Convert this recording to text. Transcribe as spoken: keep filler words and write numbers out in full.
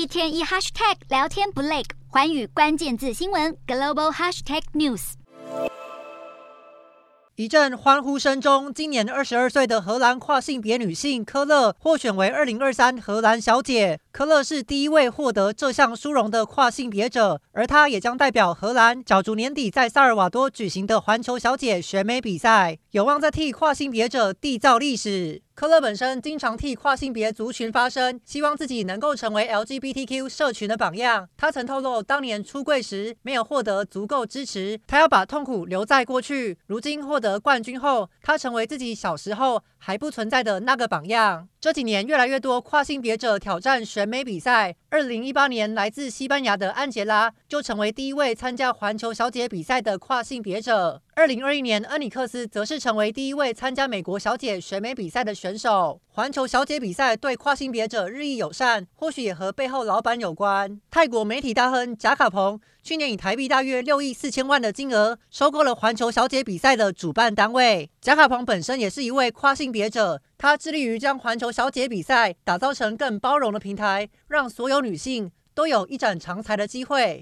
一天一 hashtag 聊天不累，寰宇关键字新闻 Global Hashtag News。一阵欢呼声中，今年二十二岁的荷兰跨性别女性科勒获选为二零二三荷兰小姐。科勒是第一位获得这项殊荣的跨性别者，而她也将代表荷兰角逐年底在萨尔瓦多举行的环球小姐选美比赛，有望在替跨性别者缔造历史。科勒本身经常替跨性别族群发声，希望自己能够成为 L G B T Q 社群的榜样。他曾透露，当年出柜时没有获得足够支持，他要把痛苦留在过去。如今获得冠军后，他成为自己小时候还不存在的那个榜样。这几年，越来越多跨性别者挑战选美比赛。二零一八年，来自西班牙的安杰拉就成为第一位参加环球小姐比赛的跨性别者。二零二一年，恩里克斯则是成为第一位参加美国小姐选美比赛的选手。环球小姐比赛对跨性别者日益友善，或许也和背后老板有关。泰国媒体大亨贾卡彭去年以台币大约六亿四千万的金额收购了环球小姐比赛的主办单位。贾卡彭本身也是一位跨性别者，他致力于将环球小姐比赛打造成更包容的平台，让所有女性都有一展长才的机会。